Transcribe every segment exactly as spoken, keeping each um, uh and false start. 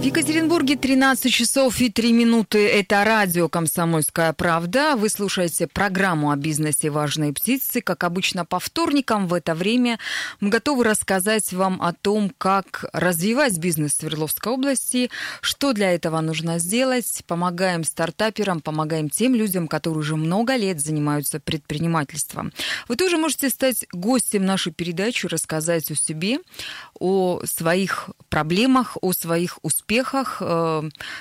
В Екатеринбурге тринадцать часов и три минуты. Это радио «Комсомольская правда». Вы слушаете программу о бизнесе «Важные птицы». Как обычно, по вторникам в это время мы готовы рассказать вам о том, как развивать бизнес в Свердловской области, что для этого нужно сделать. Помогаем стартаперам, помогаем тем людям, которые уже много лет занимаются предпринимательством. Вы тоже можете стать гостем нашей передачи, рассказать о себе, о своих проблемах, о своих успехах.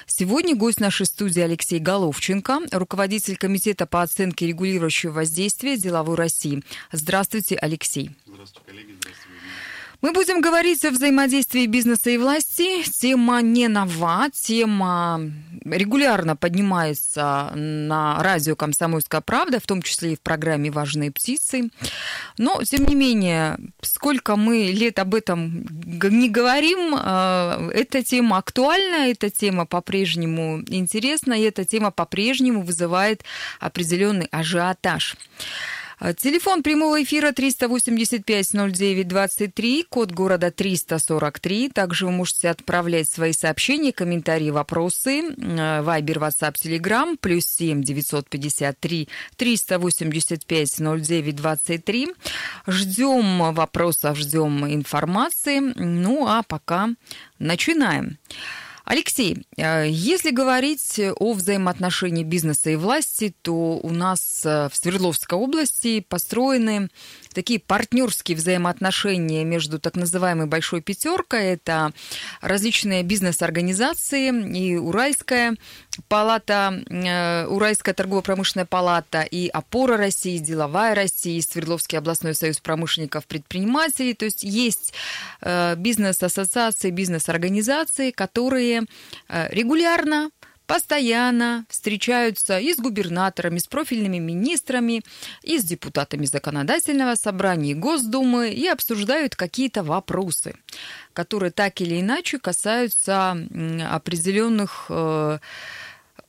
Сегодня гость нашей студии Алексей Головченко, руководитель комитета по оценке регулирующего воздействия «Деловой России». Здравствуйте, Алексей. Здравствуйте, коллеги. Здравствуйте. Мы будем говорить о взаимодействии бизнеса и власти. Тема не нова, тема регулярно поднимается на радио «Комсомольская правда», в том числе и в программе «Важные птицы». Но, тем не менее, сколько мы лет об этом не говорим, эта тема актуальна, эта тема по-прежнему интересна, и эта тема по-прежнему вызывает определенный ажиотаж. Телефон прямого эфира триста восемьдесят пять ноль девять двадцать три, код города триста сорок три. Также вы можете отправлять свои сообщения, комментарии, вопросы. Вайбер, WhatsApp, Telegram, плюс семь девятьсот пятьдесят три триста восемьдесят пять ноль девять двадцать три. Ждем вопросов, ждем информации. Ну, а пока начинаем. Алексей, если говорить о взаимоотношении бизнеса и власти, то у нас в Свердловской области построены такие партнерские взаимоотношения между так называемой «большой пятеркой». Это различные бизнес-организации и Уральская палата, Уральская торгово-промышленная палата, и Опора России, и Деловая Россия, и Свердловский областной союз промышленников-предпринимателей. То есть есть бизнес-ассоциации, бизнес-организации, которые регулярно, постоянно встречаются и с губернаторами, с профильными министрами, и с депутатами законодательного собрания и Госдумы, и обсуждают какие-то вопросы, которые так или иначе касаются определенных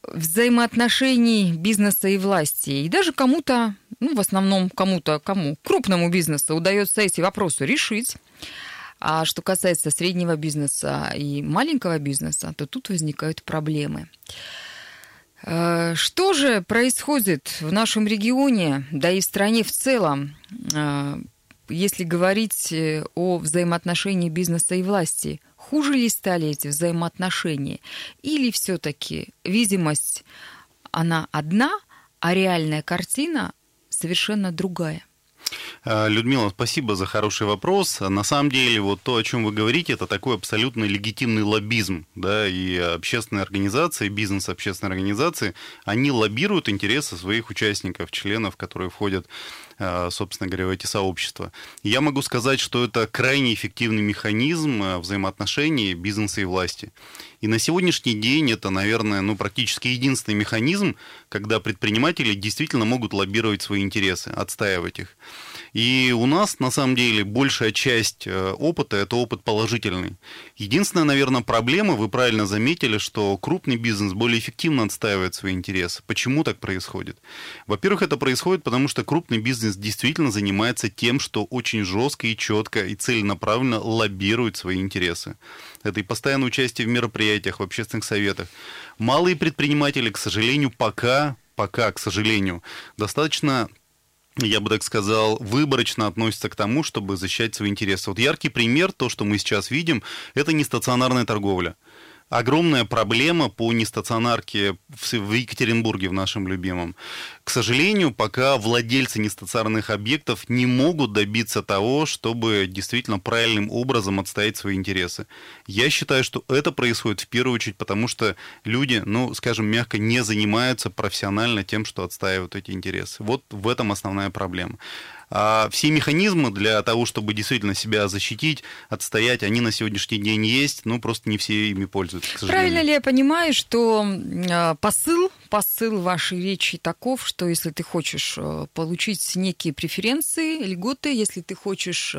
взаимоотношений бизнеса и власти. И даже кому-то, ну, в основном кому-то, кому, крупному бизнесу удается эти вопросы решить. А что касается среднего бизнеса и маленького бизнеса, то тут возникают проблемы. Что же происходит в нашем регионе, да и в стране в целом, если говорить о взаимоотношении бизнеса и власти? Хуже ли стали эти взаимоотношения? Или все-таки видимость, она одна, а реальная картина совершенно другая? Людмила, спасибо за хороший вопрос. На самом деле, вот то, о чем вы говорите, это такой абсолютно легитимный лоббизм, да, и общественные организации, бизнес общественной организации, они лоббируют интересы своих участников, членов, которые входят, собственно говоря, в эти сообщества. Я могу сказать, что это крайне эффективный механизм взаимоотношений бизнеса и власти. И на сегодняшний день это, наверное, ну, практически единственный механизм, когда предприниматели действительно могут лоббировать свои интересы, отстаивать их. И у нас, на самом деле, большая часть опыта – это опыт положительный. Единственная, наверное, проблема, вы правильно заметили, что крупный бизнес более эффективно отстаивает свои интересы. Почему так происходит? Во-первых, это происходит, потому что крупный бизнес действительно занимается тем, что очень жестко и четко и целенаправленно лоббирует свои интересы. Это и постоянное участие в мероприятиях, в общественных советах. Малые предприниматели, к сожалению, пока, пока, к сожалению, достаточно... я бы так сказал, выборочно относятся к тому, чтобы защищать свои интересы. Вот яркий пример, то, что мы сейчас видим, это нестационарная торговля. Огромная проблема по нестационарке в Екатеринбурге, в нашем любимом. К сожалению, пока владельцы нестационарных объектов не могут добиться того, чтобы действительно правильным образом отстоять свои интересы. Я считаю, что это происходит в первую очередь, потому что люди, ну, скажем мягко, не занимаются профессионально тем, что отстаивают эти интересы. Вот в этом основная проблема. А все механизмы для того, чтобы действительно себя защитить, отстоять, они на сегодняшний день есть, но просто не все ими пользуются, к сожалению. Правильно ли я понимаю, что посыл, посыл вашей речи таков, что если ты хочешь получить некие преференции, льготы, если ты хочешь...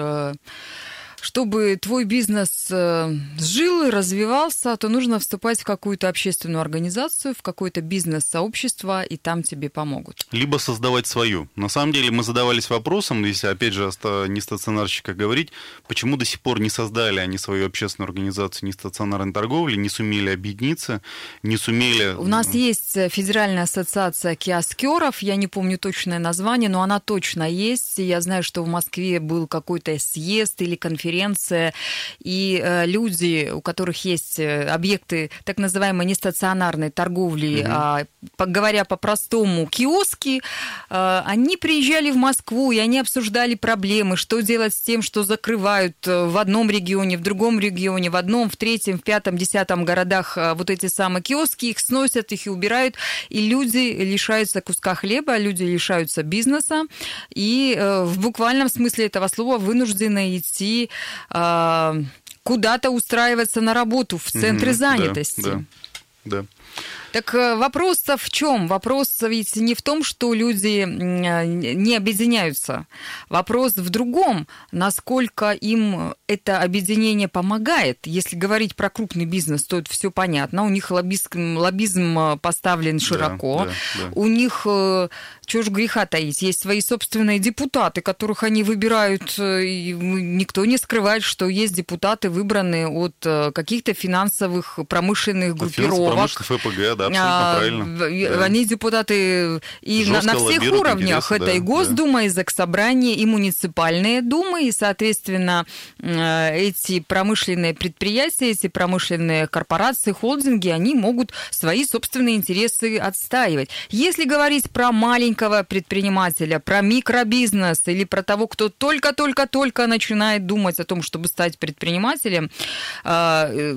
чтобы твой бизнес жил и развивался, то нужно вступать в какую-то общественную организацию, в какое-то бизнес-сообщество, и там тебе помогут. Либо создавать свою. На самом деле мы задавались вопросом, если, опять же, о нестационарщиках говорить, почему до сих пор не создали они свою общественную организацию нестационарной торговли, не сумели объединиться, не сумели... У нас есть Федеральная ассоциация киоскеров, я не помню точное название, но она точно есть. Я знаю, что в Москве был какой-то съезд или конференция, и э, люди, у которых есть объекты так называемой нестационарной торговли, mm-hmm. а, по, говоря по-простому, киоски, э, они приезжали в Москву, и они обсуждали проблемы, что делать с тем, что закрывают в одном регионе, в другом регионе, в одном, в третьем, в пятом, десятом городах вот эти самые киоски, их сносят, их и убирают, и люди лишаются куска хлеба, люди лишаются бизнеса, и э, в буквальном смысле этого слова вынуждены идти э, куда-то устраиваться на работу в центре mm-hmm, занятости. Да, да, да. Так вопрос-то в чем? Вопрос ведь не в том, что люди не объединяются. Вопрос в другом, насколько им это объединение помогает. Если говорить про крупный бизнес, то это все понятно. У них лоббизм, лоббизм поставлен широко. Да, да, да. У них, чего ж греха таить, есть свои собственные депутаты, которых они выбирают. И никто не скрывает, что есть депутаты, выбранные от каких-то финансовых промышленных группировок. Финансово-промышленных ФПГ, да. А, они да. депутаты и на, на всех уровнях. Это да, и Госдума, да. и Заксобрание, и муниципальные думы, и, соответственно, эти промышленные предприятия, эти промышленные корпорации, холдинги, они могут свои собственные интересы отстаивать. Если говорить про маленького предпринимателя, про микробизнес или про того, кто только-только-только начинает думать о том, чтобы стать предпринимателем, то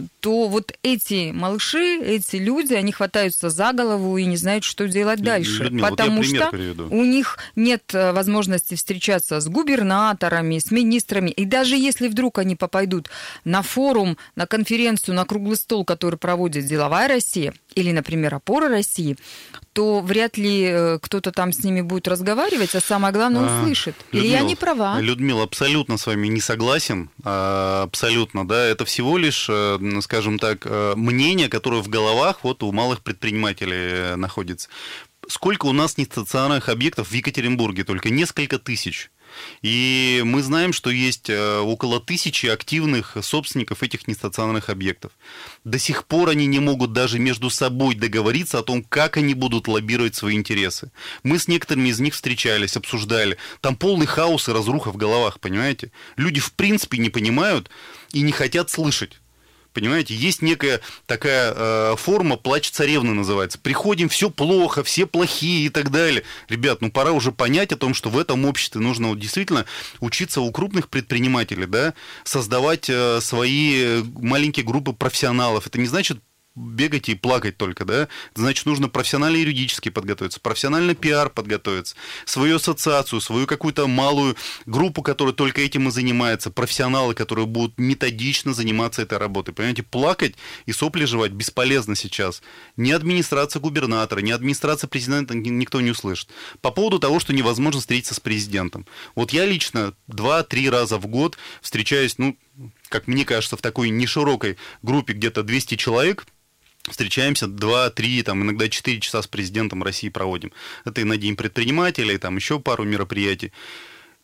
вот эти малыши, эти люди, они хватают за голову и не знают, что делать дальше. Людмила, потому вот что приведу. У них нет возможности встречаться с губернаторами, с министрами. И даже если вдруг они попадут на форум, на конференцию, на круглый стол, который проводит «Деловая Россия» или, например, «Опора России», то вряд ли кто-то там с ними будет разговаривать, а самое главное, он а, слышит. Людмила, или я не права? Людмила, абсолютно с вами не согласен. Абсолютно, да. Это всего лишь, скажем так, мнение, которое в головах вот у малых предпринимателей находится. Сколько у нас нестационарных объектов в Екатеринбурге? Только несколько тысяч. И мы знаем, что есть около тысячи активных собственников этих нестационарных объектов. До сих пор они не могут даже между собой договориться о том, как они будут лоббировать свои интересы. Мы с некоторыми из них встречались, обсуждали. Там полный хаос и разруха в головах, понимаете? Люди в принципе не понимают и не хотят слышать. Понимаете, есть некая такая э, форма «плач царевны» называется. Приходим, все плохо, все плохие и так далее. Ребят, ну пора уже понять о том, что в этом обществе нужно вот действительно учиться у крупных предпринимателей, да, создавать э, свои маленькие группы профессионалов. Это не значит бегать и плакать только, да? Значит, нужно профессионально юридически подготовиться, профессионально пиар подготовиться, свою ассоциацию, свою какую-то малую группу, которая только этим и занимается, профессионалы, которые будут методично заниматься этой работой. Понимаете, плакать и сопли жевать бесполезно сейчас. Ни администрация губернатора, ни администрация президента никто не услышит. По поводу того, что невозможно встретиться с президентом. Вот я лично два-три раза в год встречаюсь, ну, как мне кажется, в такой неширокой группе где-то двести человек, встречаемся два-три, там, иногда четыре часа с президентом России проводим. Это и на День предпринимателя, и там еще пару мероприятий.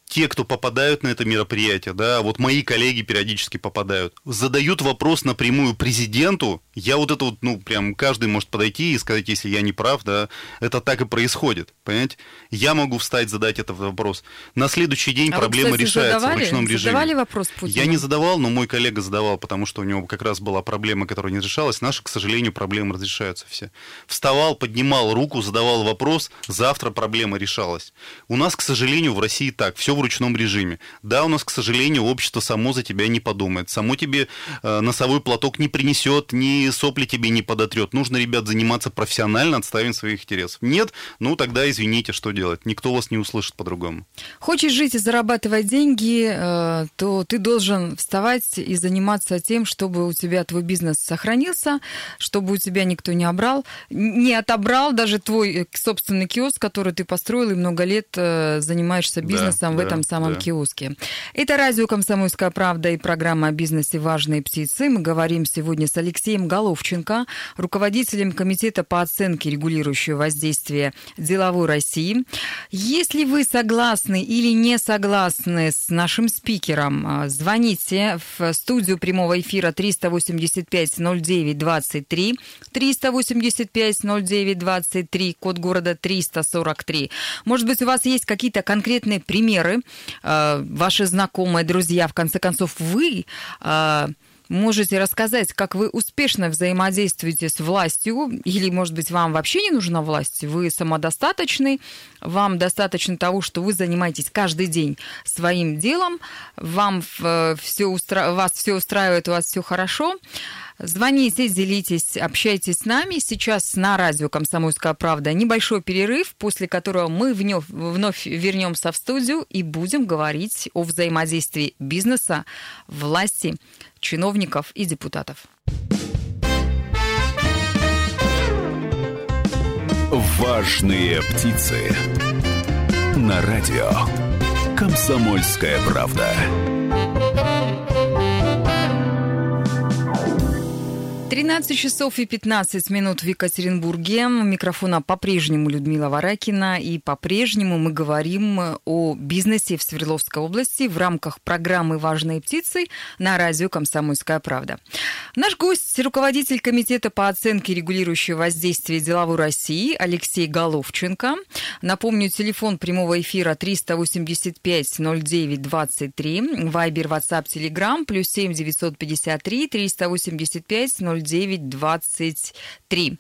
Те, кто попадают на это мероприятие, да, вот мои коллеги периодически попадают, задают вопрос напрямую президенту. Я вот это вот, ну, прям каждый может подойти и сказать, если я не прав, да, это так и происходит, понимаете? Я могу встать, задать этот вопрос. На следующий день а проблема вы, кстати, решается задавали, в ручном режиме. Задавали вопрос Путину? Я не задавал, но мой коллега задавал, потому что у него как раз была проблема, которая не решалась. Наши, к сожалению, проблемы разрешаются все. Вставал, поднимал руку, задавал вопрос, завтра проблема решалась. У нас, к сожалению, в России так, все в ручном режиме. Да, у нас, к сожалению, общество само за тебя не подумает, само тебе э, носовой платок не принесет, ни сопли тебе не подотрет. Нужно, ребят, заниматься профессионально, отставить своих интересов. Нет, ну тогда извините, что делать? Никто вас не услышит по-другому. Хочешь жить и зарабатывать деньги, э, то ты должен вставать и заниматься тем, чтобы у тебя твой бизнес сохранился, чтобы у тебя никто не обрал, не отобрал даже твой собственный киоск, который ты построил и много лет э, занимаешься бизнесом, да, в да, этом самом да. киоске. Это радио «Комсомольская правда» и программа о бизнесе «Важные птицы». Мы говорим сегодня с Алексеем Головченко, руководителем Комитета по оценке регулирующего воздействия «Деловой России». Если вы согласны или не согласны с нашим спикером, звоните в студию прямого эфира триста восемьдесят пять ноль девять двадцать три, триста восемьдесят пять ноль девять двадцать три, код города триста сорок три. Может быть, у вас есть какие-то конкретные примеры, ваши знакомые, друзья, в конце концов, вы можете рассказать, как вы успешно взаимодействуете с властью, или, может быть, вам вообще не нужна власть, вы самодостаточны, вам достаточно того, что вы занимаетесь каждый день своим делом, вам все устра... вас все устраивает, у вас все хорошо. Звоните, делитесь, общайтесь с нами. Сейчас на радио «Комсомольская правда» небольшой перерыв, после которого мы вновь, вновь вернемся в студию и будем говорить о взаимодействии бизнеса, власти, чиновников и депутатов. Важные птицы. На радио «Комсомольская правда». тринадцать часов и пятнадцать минут в Екатеринбурге. У микрофона по-прежнему Людмила Варакина. И по-прежнему мы говорим о бизнесе в Свердловской области в рамках программы «Важные птицы» на радио «Комсомольская правда». Наш гость – руководитель Комитета по оценке регулирующего воздействия «Деловой России» Алексей Головченко. Напомню, телефон прямого эфира триста восемьдесят пять ноль девять двадцать три, вайбер, ватсап, телеграм, плюс семь девятьсот пятьдесят три триста восемьдесят пять ноль девять двадцать три.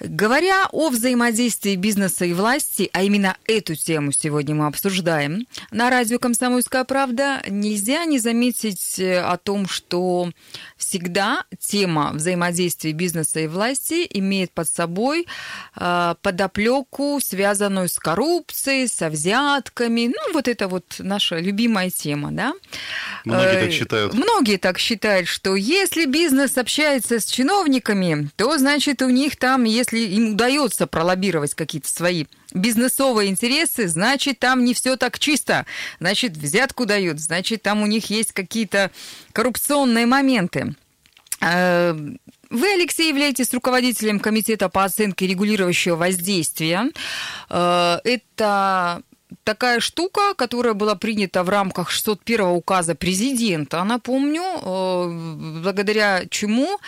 Говоря о взаимодействии бизнеса и власти, а именно эту тему сегодня мы обсуждаем на радио «Комсомольская правда», нельзя не заметить о том, что всегда тема взаимодействия бизнеса и власти имеет под собой подоплеку, связанную с коррупцией, со взятками. Ну, вот это вот наша любимая тема, да? Многие так считают. Многие так считают, что если бизнес общается с чиновниками, то, значит, у них там, если Если им удается пролоббировать какие-то свои бизнесовые интересы, значит, там не все так чисто, значит, взятку дают, значит, там у них есть какие-то коррупционные моменты. Вы, Алексей, являетесь руководителем Комитета по оценке регулирующего воздействия. Это такая штука, которая была принята в рамках шестьсот первого указа президента, напомню, благодаря чему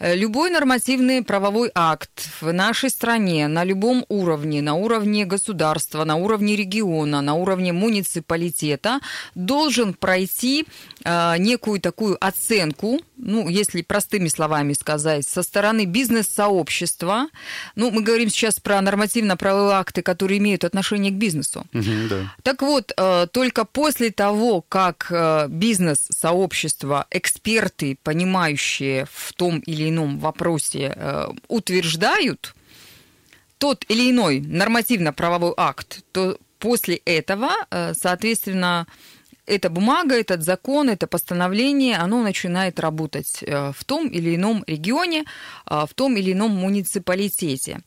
любой нормативный правовой акт в нашей стране на любом уровне, на уровне государства, на уровне региона, на уровне муниципалитета должен пройти некую такую оценку, ну, если простыми словами сказать, со стороны бизнес-сообщества. Ну, мы говорим сейчас про нормативно-правовые акты, которые имеют отношение к бизнесу. Mm-hmm, да. Так вот, только после того, как бизнес-сообщество, эксперты, понимающие в том или ином вопросе, утверждают тот или иной нормативно-правовой акт, то после этого, соответственно, эта бумага, этот закон, это постановление, оно начинает работать в том или ином регионе, в том или ином муниципалитете.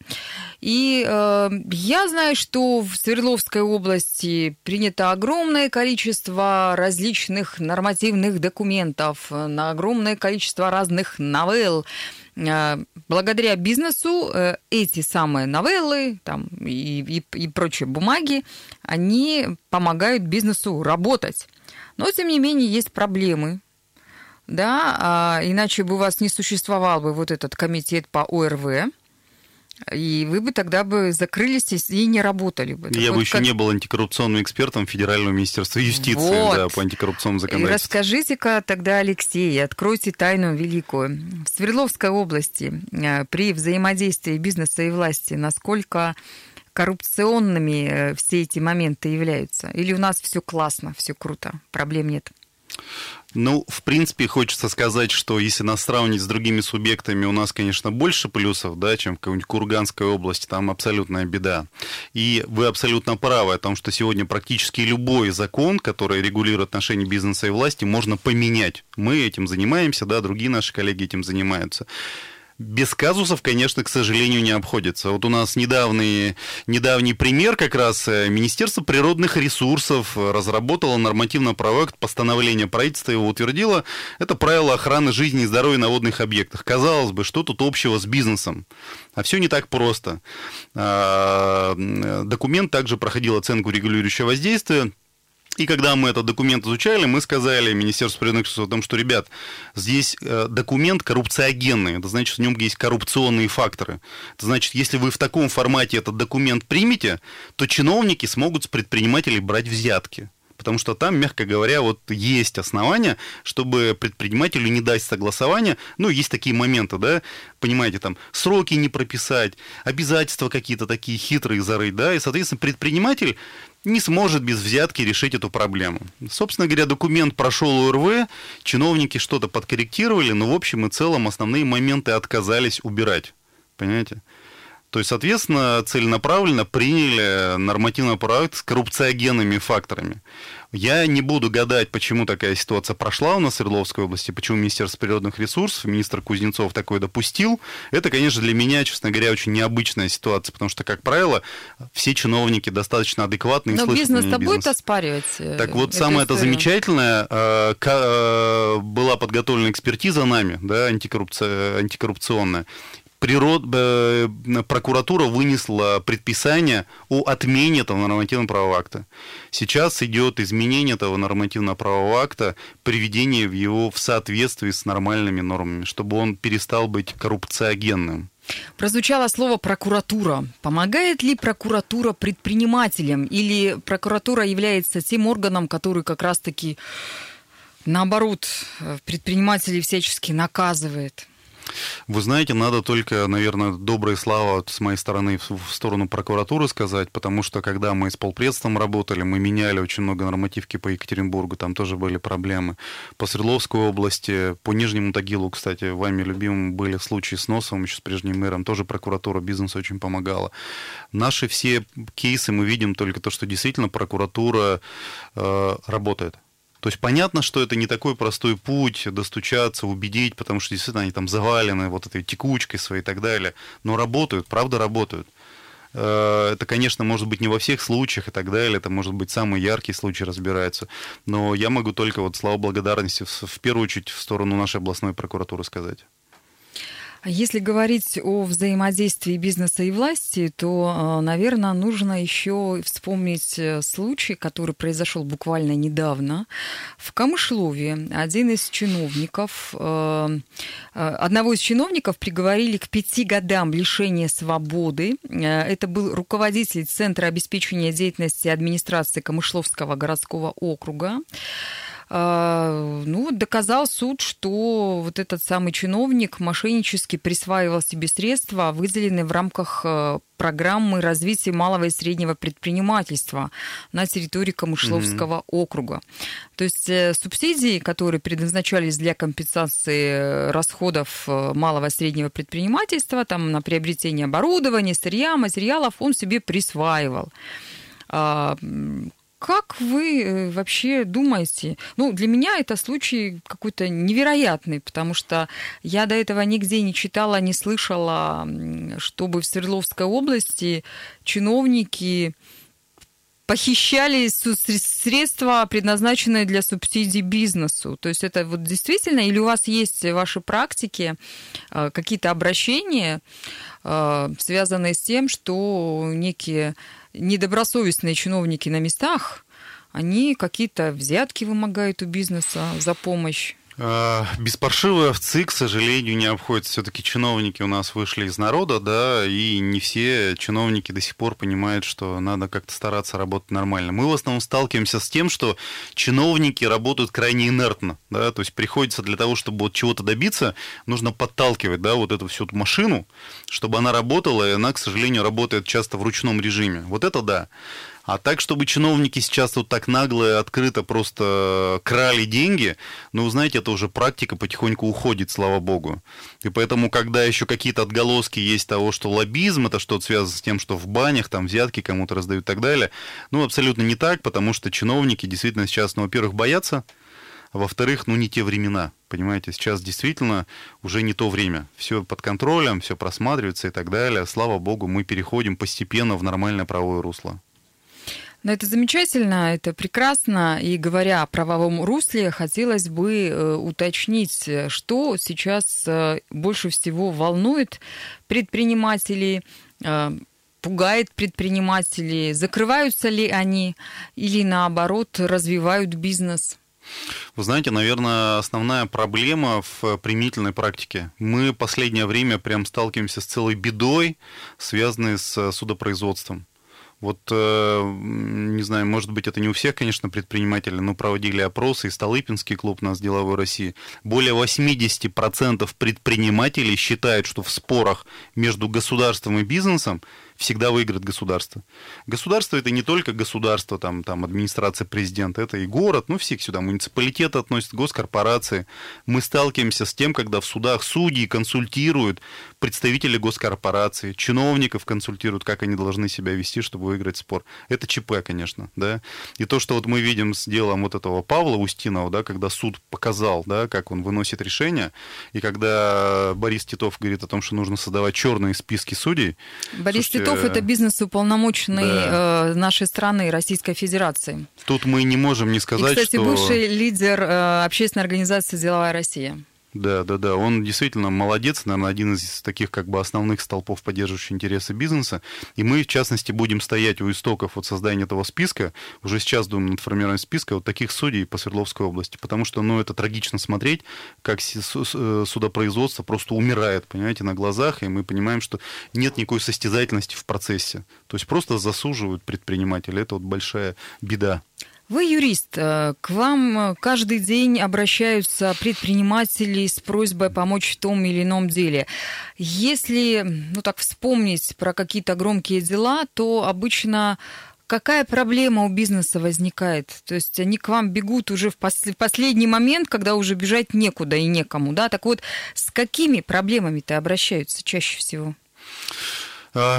И э, я знаю, что в Свердловской области принято огромное количество различных нормативных документов, на огромное количество разных новелл. Благодаря бизнесу эти самые новеллы там, и, и, и прочие бумаги, они помогают бизнесу работать. Но, тем не менее, есть проблемы. Да? А иначе бы у вас не существовал бы вот этот комитет по ОРВ, и вы бы тогда бы закрылись и не работали бы. Я вот бы еще как... не был антикоррупционным экспертом Федерального министерства юстиции вот. да, по антикоррупционному законодательству. И расскажите-ка тогда, Алексей, откройте тайну великую. В Свердловской области при взаимодействии бизнеса и власти насколько коррупционными все эти моменты являются? Или у нас все классно, все круто, проблем нет? Ну, в принципе, хочется сказать, что если нас сравнить с другими субъектами, у нас, конечно, больше плюсов, да, чем в какой-нибудь Курганской области, там абсолютная беда. И вы абсолютно правы о том, что сегодня практически любой закон, который регулирует отношения бизнеса и власти, можно поменять. Мы этим занимаемся, да, другие наши коллеги этим занимаются. Без казусов, конечно, к сожалению, не обходится. Вот у нас недавний, недавний пример как раз. Министерство природных ресурсов разработало нормативный проект, постановление правительства его утвердило. Это правила охраны жизни и здоровья на водных объектах. Казалось бы, что тут общего с бизнесом? А все не так просто. Документ также проходил оценку регулирующего воздействия. И когда мы этот документ изучали, мы сказали Министерству природных ресурсов о том, что, ребят, здесь документ коррупциогенный. Это значит, что в нем есть коррупционные факторы. Это значит, если вы в таком формате этот документ примете, то чиновники смогут с предпринимателей брать взятки. Потому что там, мягко говоря, вот есть основания, чтобы предпринимателю не дать согласования. Ну, есть такие моменты, да, понимаете, там, сроки не прописать, обязательства какие-то такие хитрые зарыть, да, и, соответственно, предприниматель не сможет без взятки решить эту проблему. Собственно говоря, документ прошел ОРВ, чиновники что-то подкорректировали, но, в общем и целом, основные моменты отказались убирать, понимаете? То есть, соответственно, целенаправленно приняли нормативный проект с коррупциогенными факторами. Я не буду гадать, почему такая ситуация прошла у нас в Свердловской области, почему Министерство природных ресурсов, министр Кузнецов такое допустил. Это, конечно, для меня, честно говоря, очень необычная ситуация, потому что, как правило, все чиновники достаточно адекватные. Но бизнес-то будет оспаривать? Так вот, самое это замечательное, была подготовлена экспертиза нами, да, антикоррупционная. Природ... Прокуратура вынесла предписание о отмене этого нормативно-правового акта. Сейчас идет изменение этого нормативно-правового акта, приведение его в соответствии с нормальными нормами, чтобы он перестал быть коррупциогенным. Прозвучало слово «прокуратура». Помогает ли прокуратура предпринимателям? Или прокуратура является тем органом, который как раз-таки, наоборот, предпринимателей всячески наказывает? Вы знаете, надо только, наверное, добрые слова с моей стороны в сторону прокуратуры сказать, потому что, когда мы с полпредством работали, мы меняли очень много нормативки по Екатеринбургу, там тоже были проблемы. По Свердловской области, по Нижнему Тагилу, кстати, вами любимым были случаи с Носовым, еще с прежним мэром, тоже прокуратура, бизнес очень помогала. Наши все кейсы мы видим только то, что действительно прокуратура э, работает. То есть понятно, что это не такой простой путь достучаться, убедить, потому что действительно они там завалены вот этой текучкой своей и так далее. Но работают, правда работают. Это, конечно, может быть не во всех случаях и так далее. Это, может быть, самый яркий случай разбирается. Но я могу только вот слова благодарности в первую очередь в сторону нашей областной прокуратуры сказать. Если говорить о взаимодействии бизнеса и власти, то, наверное, нужно еще вспомнить случай, который произошел буквально недавно. В Камышлове один из чиновников, одного из чиновников приговорили к пяти годам лишения свободы. Это был руководитель Центра обеспечения деятельности администрации Камышловского городского округа. Ну, доказал суд, что вот этот самый чиновник мошеннически присваивал себе средства, выделенные в рамках программы развития малого и среднего предпринимательства на территории Камышловского mm-hmm. округа. То есть субсидии, которые предназначались для компенсации расходов малого и среднего предпринимательства, там, на приобретение оборудования, сырья, материалов, он себе присваивал. Как вы вообще думаете? Ну, для меня это случай какой-то невероятный, потому что я до этого нигде не читала, не слышала, чтобы в Свердловской области чиновники похищали средства, предназначенные для субсидий бизнесу. То есть это вот действительно? Или у вас есть в вашей практике какие-то обращения, связанные с тем, что некие недобросовестные чиновники на местах, они какие-то взятки вымогают у бизнеса за помощь? Без паршивой овцы, к сожалению, не обходится. Все-таки чиновники у нас вышли из народа, да, и не все чиновники до сих пор понимают, что надо как-то стараться работать нормально. Мы в основном сталкиваемся с тем, что чиновники работают крайне инертно, да, то есть приходится для того, чтобы вот чего-то добиться, нужно подталкивать, да, вот эту всю эту машину, чтобы она работала, и она, к сожалению, работает часто в ручном режиме. Вот это да. А так, чтобы чиновники сейчас вот так нагло и открыто просто крали деньги, ну, знаете, это уже практика потихоньку уходит, слава богу. И поэтому, когда еще какие-то отголоски есть того, что лоббизм, это что-то связано с тем, что в банях там взятки кому-то раздают и так далее, ну, абсолютно не так, потому что чиновники действительно сейчас, ну, во-первых, боятся, а во-вторых, ну не те времена, понимаете, сейчас действительно уже не то время, все под контролем, все просматривается и так далее, слава богу, мы переходим постепенно в нормальное правовое русло. Но это замечательно, это прекрасно. И говоря о правовом русле, хотелось бы уточнить, что сейчас больше всего волнует предпринимателей, пугает предпринимателей, закрываются ли они или, наоборот, развивают бизнес? Вы знаете, наверное, основная проблема в применительной практике. Мы в последнее время прям сталкиваемся с целой бедой, связанной с судопроизводством. Вот, не знаю, может быть, это не у всех, конечно, предпринимателей, но проводили опросы, и Столыпинский клуб у нас «Деловой России». Более восемьдесят процентов предпринимателей считают, что в спорах между государством и бизнесом всегда выиграет государство. Государство – это не только государство, там, там, администрация президента, это и город, ну, все сюда, муниципалитеты относятся, госкорпорации. Мы сталкиваемся с тем, когда в судах судьи консультируют представителей госкорпорации, чиновников консультируют, как они должны себя вести, чтобы выиграть спор. Это ЧП, конечно, да. И то, что вот мы видим с делом вот этого Павла Устинова, да, когда суд показал, да, как он выносит решение, и когда Борис Титов говорит о том, что нужно создавать черные списки судей. Борис Слушайте, Титов – это бизнес-уполномоченный да. нашей страны, Российской Федерации. Тут мы не можем не сказать, и, кстати, что... бывший лидер общественной организации «Деловая Россия». Да, да, да. Он действительно молодец, наверное, один из таких как бы основных столпов, поддерживающих интересы бизнеса. И мы, в частности, будем стоять у истоков вот создания этого списка. Уже сейчас думаем над формированием списка вот таких судей по Свердловской области. Потому что, ну, это трагично смотреть, как судопроизводство просто умирает, понимаете, на глазах. И мы понимаем, что нет никакой состязательности в процессе. То есть просто засуживают предпринимателей. Это вот большая беда. Вы юрист. К вам каждый день обращаются предприниматели с просьбой помочь в том или ином деле. Если, ну так, вспомнить про какие-то громкие дела, то обычно какая проблема у бизнеса возникает? То есть они к вам бегут уже в пос- последний момент, когда уже бежать некуда и некому, да? Так вот, с какими проблемами-то обращаются чаще всего?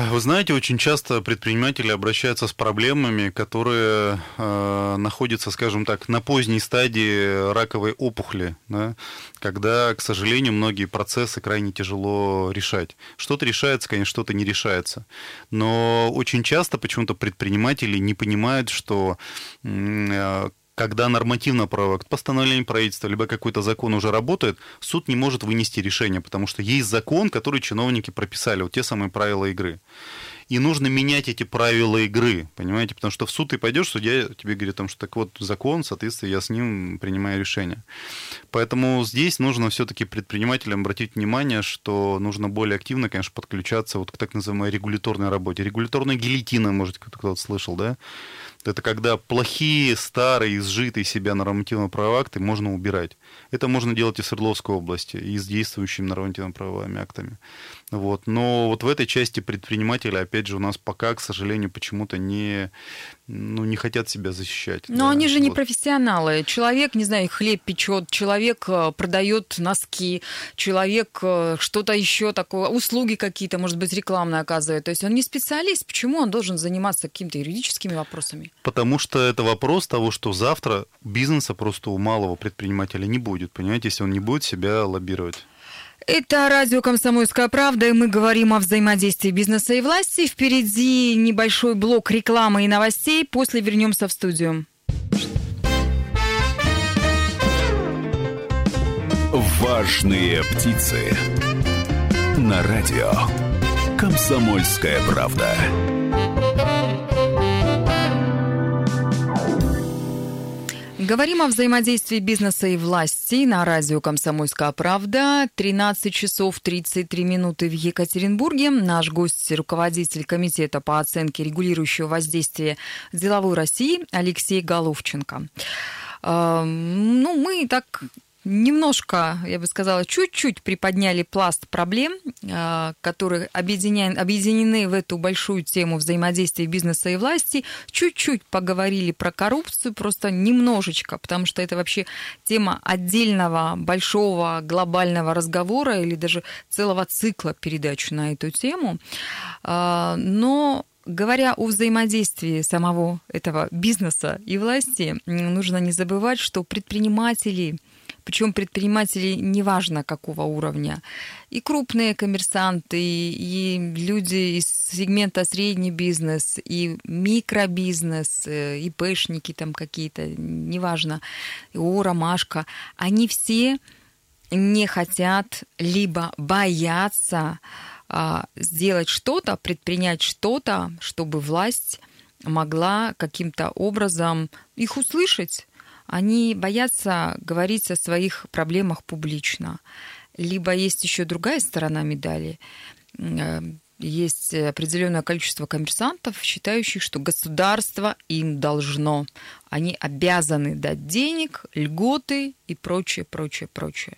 Вы знаете, очень часто предприниматели обращаются с проблемами, которые э, находятся, скажем так, на поздней стадии раковой опухоли, да, когда, к сожалению, многие процессы крайне тяжело решать. Что-то решается, конечно, что-то не решается. Но очень часто почему-то предприниматели не понимают, что... Э, Когда нормативно-правовое постановление правительства, либо какой-то закон уже работает, суд не может вынести решение, потому что есть закон, который чиновники прописали, вот те самые правила игры. И нужно менять эти правила игры, понимаете, потому что в суд ты пойдешь, судья тебе говорит о том, что так вот закон, соответственно, я с ним принимаю решение. Поэтому здесь нужно все-таки предпринимателям обратить внимание, что нужно более активно, конечно, подключаться вот к так называемой регуляторной работе. Регуляторная гильотина, может, кто-то слышал, да? Это когда плохие, старые, изжитые себя нормативно-правовые акты можно убирать. Это можно делать и в Свердловской области, и с действующими нормативно-правовыми актами. Вот. Но вот в этой части предприниматели, опять же, у нас пока, к сожалению, почему-то не, ну, не хотят себя защищать. Но да, они же вот. Не профессионалы. Человек, не знаю, хлеб печет, человек продает носки, человек что-то еще такое, услуги какие-то, может быть, рекламные оказывает. То есть он не специалист. Почему он должен заниматься какими-то юридическими вопросами? Потому что это вопрос того, что завтра бизнеса просто у малого предпринимателя не будет, понимаете, если он не будет себя лоббировать. Это радио «Комсомольская правда», и мы говорим о взаимодействии бизнеса и власти. Впереди небольшой блок рекламы и новостей, после вернемся в студию. Важные птицы на радио «Комсомольская правда». Говорим о взаимодействии бизнеса и власти на радио «Комсомольская правда». тринадцать часов тридцать три минуты в Екатеринбурге. Наш гость – руководитель комитета по оценке регулирующего воздействия «Деловой России» Алексей Головченко. Ну, мы так... Немножко, я бы сказала, чуть-чуть приподняли пласт проблем, которые объединены в эту большую тему взаимодействия бизнеса и власти. Чуть-чуть поговорили про коррупцию, просто немножечко, потому что это вообще тема отдельного большого глобального разговора или даже целого цикла передач на эту тему. Но Говоря о взаимодействии самого этого бизнеса и власти, нужно не забывать, что предприниматели, причем предприниматели неважно какого уровня, и крупные коммерсанты, и люди из сегмента средний бизнес, и микробизнес, и ИПшники там какие-то, неважно, ИО, Ромашка, они все не хотят либо боятся сделать что-то, предпринять что-то, чтобы власть могла каким-то образом их услышать. Они боятся говорить о своих проблемах публично. Либо есть еще другая сторона медали. Есть определенное количество коммерсантов, считающих, что государство им должно. Они обязаны дать денег, льготы и прочее, прочее, прочее.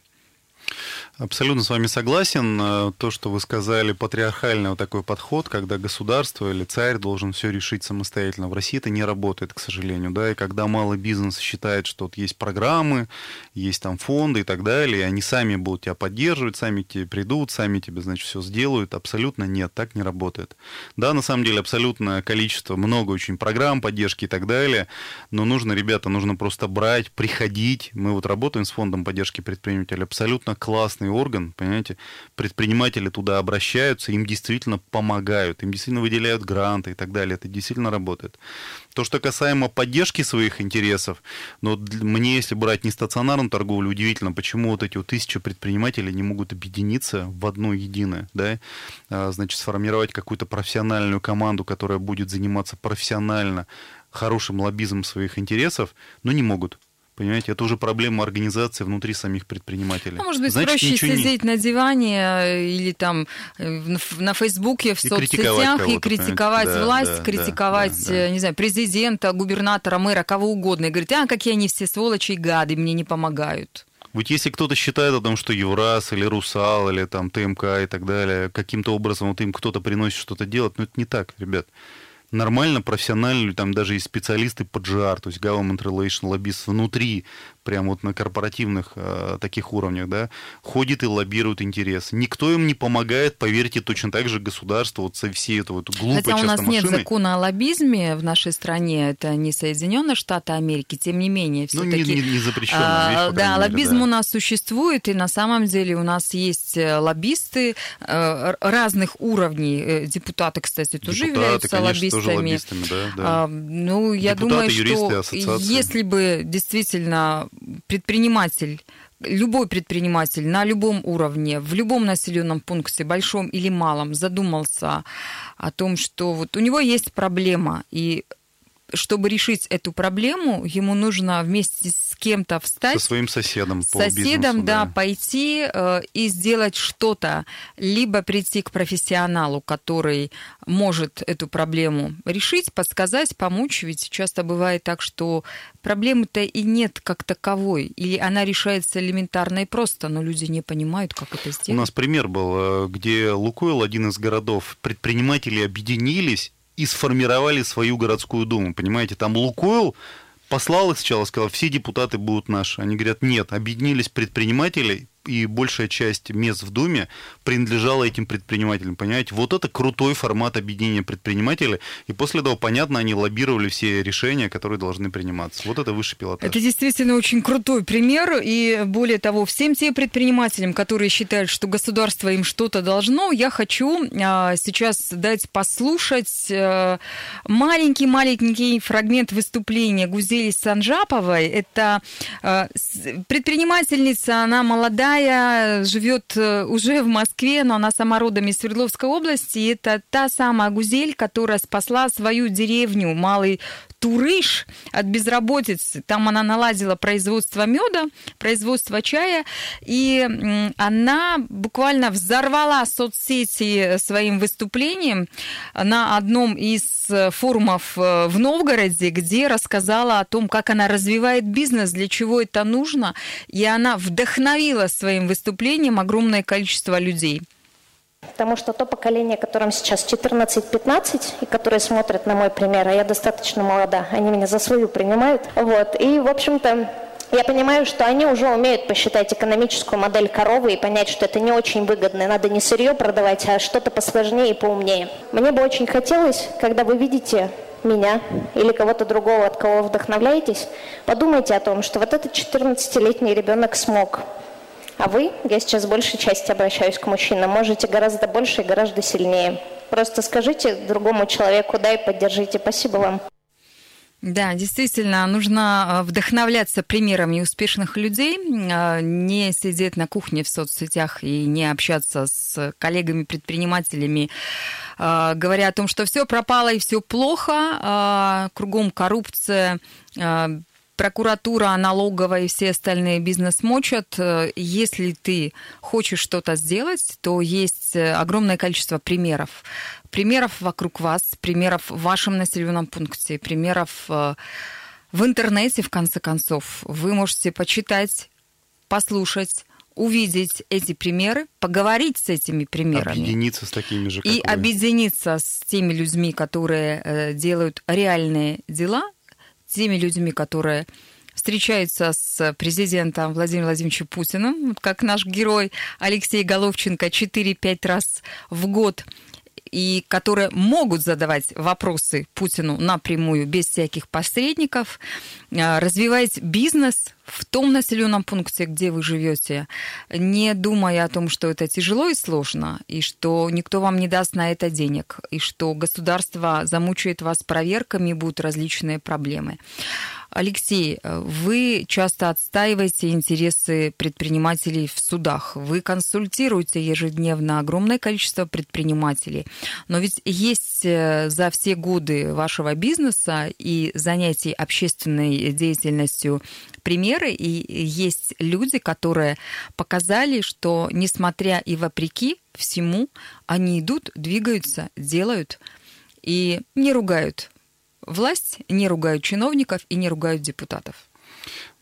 Абсолютно с вами согласен. То, что вы сказали, патриархальный вот такой подход, когда государство или царь должен все решить самостоятельно. В России это не работает, к сожалению. Да? И когда малый бизнес считает, что вот есть программы, есть там фонды и так далее, и они сами будут тебя поддерживать, сами тебе придут, сами тебе, значит, все сделают. Абсолютно нет, так не работает. Да, на самом деле, абсолютное количество, много очень программ, поддержки и так далее. Но нужно, ребята, нужно просто брать, приходить. Мы вот работаем с фондом поддержки предпринимателей, абсолютно классный орган, понимаете, предприниматели туда обращаются, им действительно помогают, им действительно выделяют гранты и так далее, это действительно работает. То, что касаемо поддержки своих интересов, но мне, если брать не стационарную торговлю, удивительно, почему вот эти вот тысячи предпринимателей не могут объединиться в одно единое, да, значит, сформировать какую-то профессиональную команду, которая будет заниматься профессионально хорошим лоббизмом своих интересов, но не могут. Понимаете, это уже проблема организации внутри самих предпринимателей. Ну, может быть, значит, проще сидеть не... на диване или там на Фейсбуке, в и соцсетях критиковать и критиковать да, власть, да, критиковать, да, да. не знаю, президента, губернатора, мэра, кого угодно. И говорить, а какие они все сволочи и гады, мне не помогают. Вот если кто-то считает о том, что Евраз или Русал или там ТМК и так далее, каким-то образом вот им кто-то приносит что-то делать, но это не так, ребят. Нормально, профессионально, там даже есть специалисты по джи ар, то есть Government Relation Lobbyist внутри, прямо вот на корпоративных э, таких уровнях, да, ходит и лоббирует интересы. Никто им не помогает, поверьте, точно так же государство, вот со всей этой вот глупой часто машиной. Хотя у нас нет закона о лоббизме в нашей стране, это не Соединенные Штаты Америки, тем не менее, все-таки... Ну, не, не, не запрещенная вещь, по крайней мере, да, лоббизм у нас существует, и на самом деле у нас есть лоббисты э, разных уровней. Депутаты, кстати, тоже депутаты, являются конечно, лоббистами. Тоже лоббистами, да, да. А, ну, я Депутаты, думаю, юристы, что если бы действительно предприниматель, любой предприниматель на любом уровне, в любом населенном пункте, большом или малом, задумался о том, что вот у него есть проблема, и чтобы решить эту проблему, ему нужно вместе с кем-то встать. Со своим соседом по бизнесу. Соседом, да, да, пойти э, и сделать что-то. Либо прийти к профессионалу, который может эту проблему решить, подсказать, помочь. Ведь часто бывает так, что проблемы-то и нет как таковой. Или она решается элементарно и просто, но люди не понимают, как это сделать. У нас пример был, где Лукойл, один из городов, предприниматели объединились и сформировали свою городскую думу, понимаете? Там Лукойл послал их сначала, сказал, все депутаты будут наши. Они говорят, нет, объединились предприниматели, и большая часть мест в Думе принадлежала этим предпринимателям, понимаете? Вот это крутой формат объединения предпринимателей, и после этого, понятно, они лоббировали все решения, которые должны приниматься. Вот это высший пилотаж. Это действительно очень крутой пример, и более того, всем тем предпринимателям, которые считают, что государство им что-то должно, я хочу сейчас дать послушать маленький-маленький фрагмент выступления Гузели Санжаповой. Это предпринимательница, она молодая, живет уже в Москве, но она сама родом из Свердловской области. И это та самая Гузель, которая спасла свою деревню Малый Турыш от безработицы. Там она наладила производство меда, производство чая. И она буквально взорвала соцсети своим выступлением на одном из форумов в Новгороде, где рассказала о том, как она развивает бизнес, для чего это нужно. И она вдохновила своим выступлением огромное количество людей. Потому что то поколение, которым сейчас четырнадцать-пятнадцать, и которые смотрят на мой пример, а я достаточно молода, они меня за свою принимают, вот, и, в общем-то, Я понимаю, что они уже умеют посчитать экономическую модель коровы и понять, что это не очень выгодно. Надо не сырье продавать, а что-то посложнее и поумнее. Мне бы очень хотелось, когда вы видите меня или кого-то другого, от кого вдохновляетесь, подумайте о том, что вот этот четырнадцатилетний ребенок смог. А вы, я сейчас в большей части обращаюсь к мужчинам, можете гораздо больше и гораздо сильнее. Просто скажите другому человеку «да» и поддержите. Спасибо вам. Да, действительно, нужно вдохновляться примерами успешных людей, не сидеть на кухне в соцсетях и не общаться с коллегами-предпринимателями, говоря о том, что все пропало и все плохо, кругом коррупция, прокуратура, налоговая и все остальные бизнес мочат. Если ты хочешь что-то сделать, то есть огромное количество примеров. Примеров вокруг вас, примеров в вашем населенном пункте, примеров в интернете, в конце концов. Вы можете почитать, послушать, увидеть эти примеры, поговорить с этими примерами. Объединиться с такими же, как вы. И объединиться с теми людьми, которые делают реальные дела, теми людьми, которые встречаются с президентом Владимиром Владимировичем Путиным, как наш герой Алексей Головченко, четыре-пять раз в год, и которые могут задавать вопросы Путину напрямую, без всяких посредников, развивать бизнес в том населенном пункте, где вы живете, не думая о том, что это тяжело и сложно, и что никто вам не даст на это денег, и что государство замучает вас проверками, будут различные проблемы. Алексей, вы часто отстаиваете интересы предпринимателей в судах. Вы консультируете ежедневно огромное количество предпринимателей. Но ведь есть за все годы вашего бизнеса и занятий общественной деятельностью примеры, и есть люди, которые показали, что, несмотря и вопреки всему, они идут, двигаются, делают и не ругают власть, не ругают чиновников и не ругают депутатов.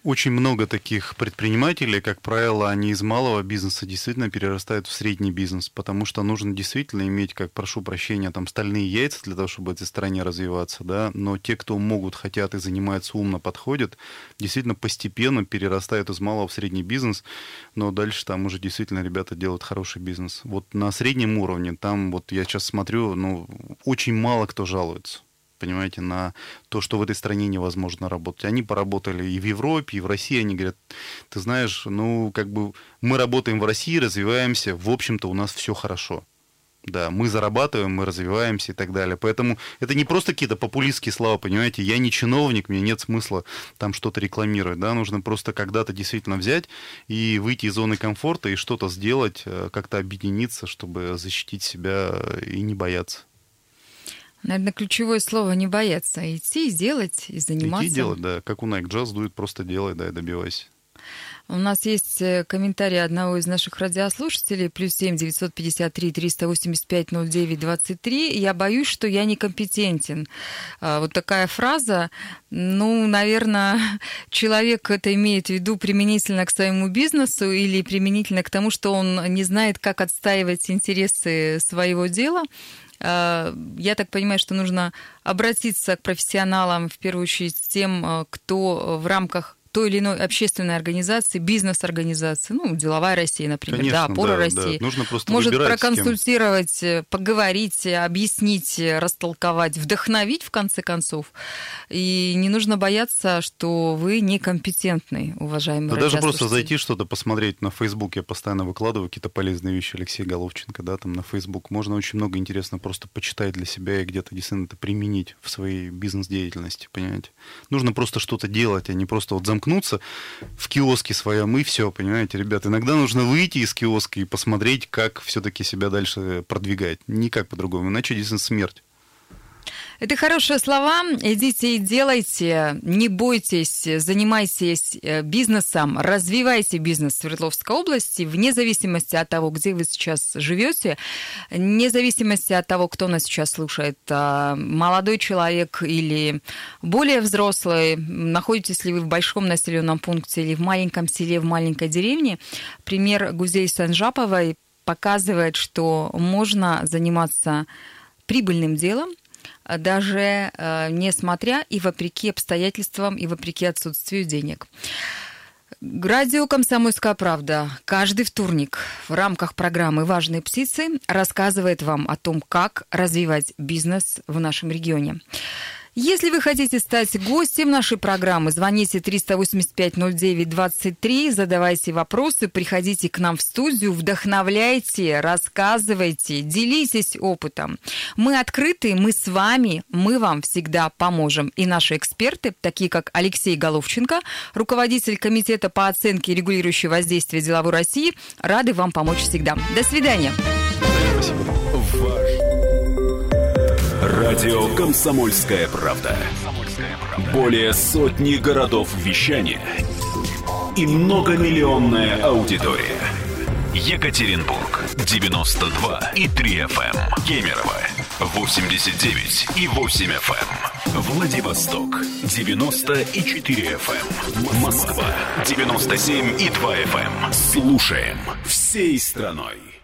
Очень много таких предпринимателей, как правило, они из малого бизнеса действительно перерастают в средний бизнес, потому что нужно действительно иметь, как, прошу прощения, там стальные яйца для того, чтобы в этой стране развиваться, да, но те, кто могут, хотят и занимаются умно, подходят, действительно постепенно перерастают из малого в средний бизнес, но дальше там уже действительно ребята делают хороший бизнес. Вот на среднем уровне, там вот я сейчас смотрю, ну, очень мало кто жалуется. Понимаете, на то, что в этой стране невозможно работать. Они поработали и в Европе, и в России. Они говорят, ты знаешь, ну, как бы мы работаем в России, развиваемся, в общем-то у нас все хорошо. Да, мы зарабатываем, мы развиваемся и так далее. Поэтому это не просто какие-то популистские слова, понимаете. Я не чиновник, мне нет смысла там что-то рекламировать. Да? Нужно просто когда-то действительно взять и выйти из зоны комфорта, и что-то сделать, как-то объединиться, чтобы защитить себя и не бояться. Наверное, ключевое слово «не бояться». Идти, делать и заниматься. Идти, делать, да. Как у Nike Jazz дует, просто делай, да, и добивайся. У нас есть комментарий одного из наших радиослушателей. Плюс семь девятьсот пятьдесят три триста восемьдесят пять ноль девять двадцать три. Я боюсь, что я некомпетентен. Вот такая фраза. Ну, наверное, человек это имеет в виду применительно к своему бизнесу или применительно к тому, что он не знает, как отстаивать интересы своего дела. Я так понимаю, что нужно обратиться к профессионалам, в первую очередь тем, кто в рамках той или иной общественной организации, бизнес-организации, ну, Деловая Россия, например, Конечно, да, Опора да, России, да. Нужно просто может проконсультировать, поговорить, объяснить, растолковать, вдохновить, в конце концов. И не нужно бояться, что вы некомпетентны, уважаемые да радиослушатели. Даже просто зайти что-то посмотреть на Facebook. Я постоянно выкладываю какие-то полезные вещи Алексея Головченко, да, там на Facebook. Можно очень много интересного просто почитать для себя и где-то действительно это применить в своей бизнес-деятельности, понимаете. Нужно просто что-то делать, а не просто вот замкнуть в киоске своем, и все, понимаете, ребята. Иногда нужно выйти из киоска и посмотреть, как все-таки себя дальше продвигать. Никак по-другому, иначе действительно смерть. Это хорошие слова. Идите и делайте, не бойтесь, занимайтесь бизнесом, развивайте бизнес Свердловской области, вне зависимости от того, где вы сейчас живете, вне зависимости от того, кто нас сейчас слушает, молодой человек или более взрослый, находитесь ли вы в большом населенном пункте или в маленьком селе, в маленькой деревне. Пример Гузель Санжаповой показывает, что можно заниматься прибыльным делом, даже э, несмотря и вопреки обстоятельствам, и вопреки отсутствию денег. Радио «Комсомольская правда» каждый вторник в рамках программы «Важные птицы» рассказывает вам о том, как развивать бизнес в нашем регионе. Если вы хотите стать гостем нашей программы, звоните триста восемьдесят пять ноль девять двадцать три, задавайте вопросы, приходите к нам в студию, вдохновляйте, рассказывайте, делитесь опытом. Мы открыты, мы с вами, мы вам всегда поможем. И наши эксперты, такие как Алексей Головченко, руководитель комитета по оценке и регулирующего воздействия Деловой России, рады вам помочь всегда. До свидания. Спасибо. Радио «Комсомольская правда». Более сотни городов вещания и многомиллионная аудитория. Екатеринбург, девяносто два и три эф эм. Кемерово, восемьдесят девять и восемь эф эм. Владивосток, девяносто и четыре эф эм. Москва, девяносто семь и два эф эм. Слушаем всей страной.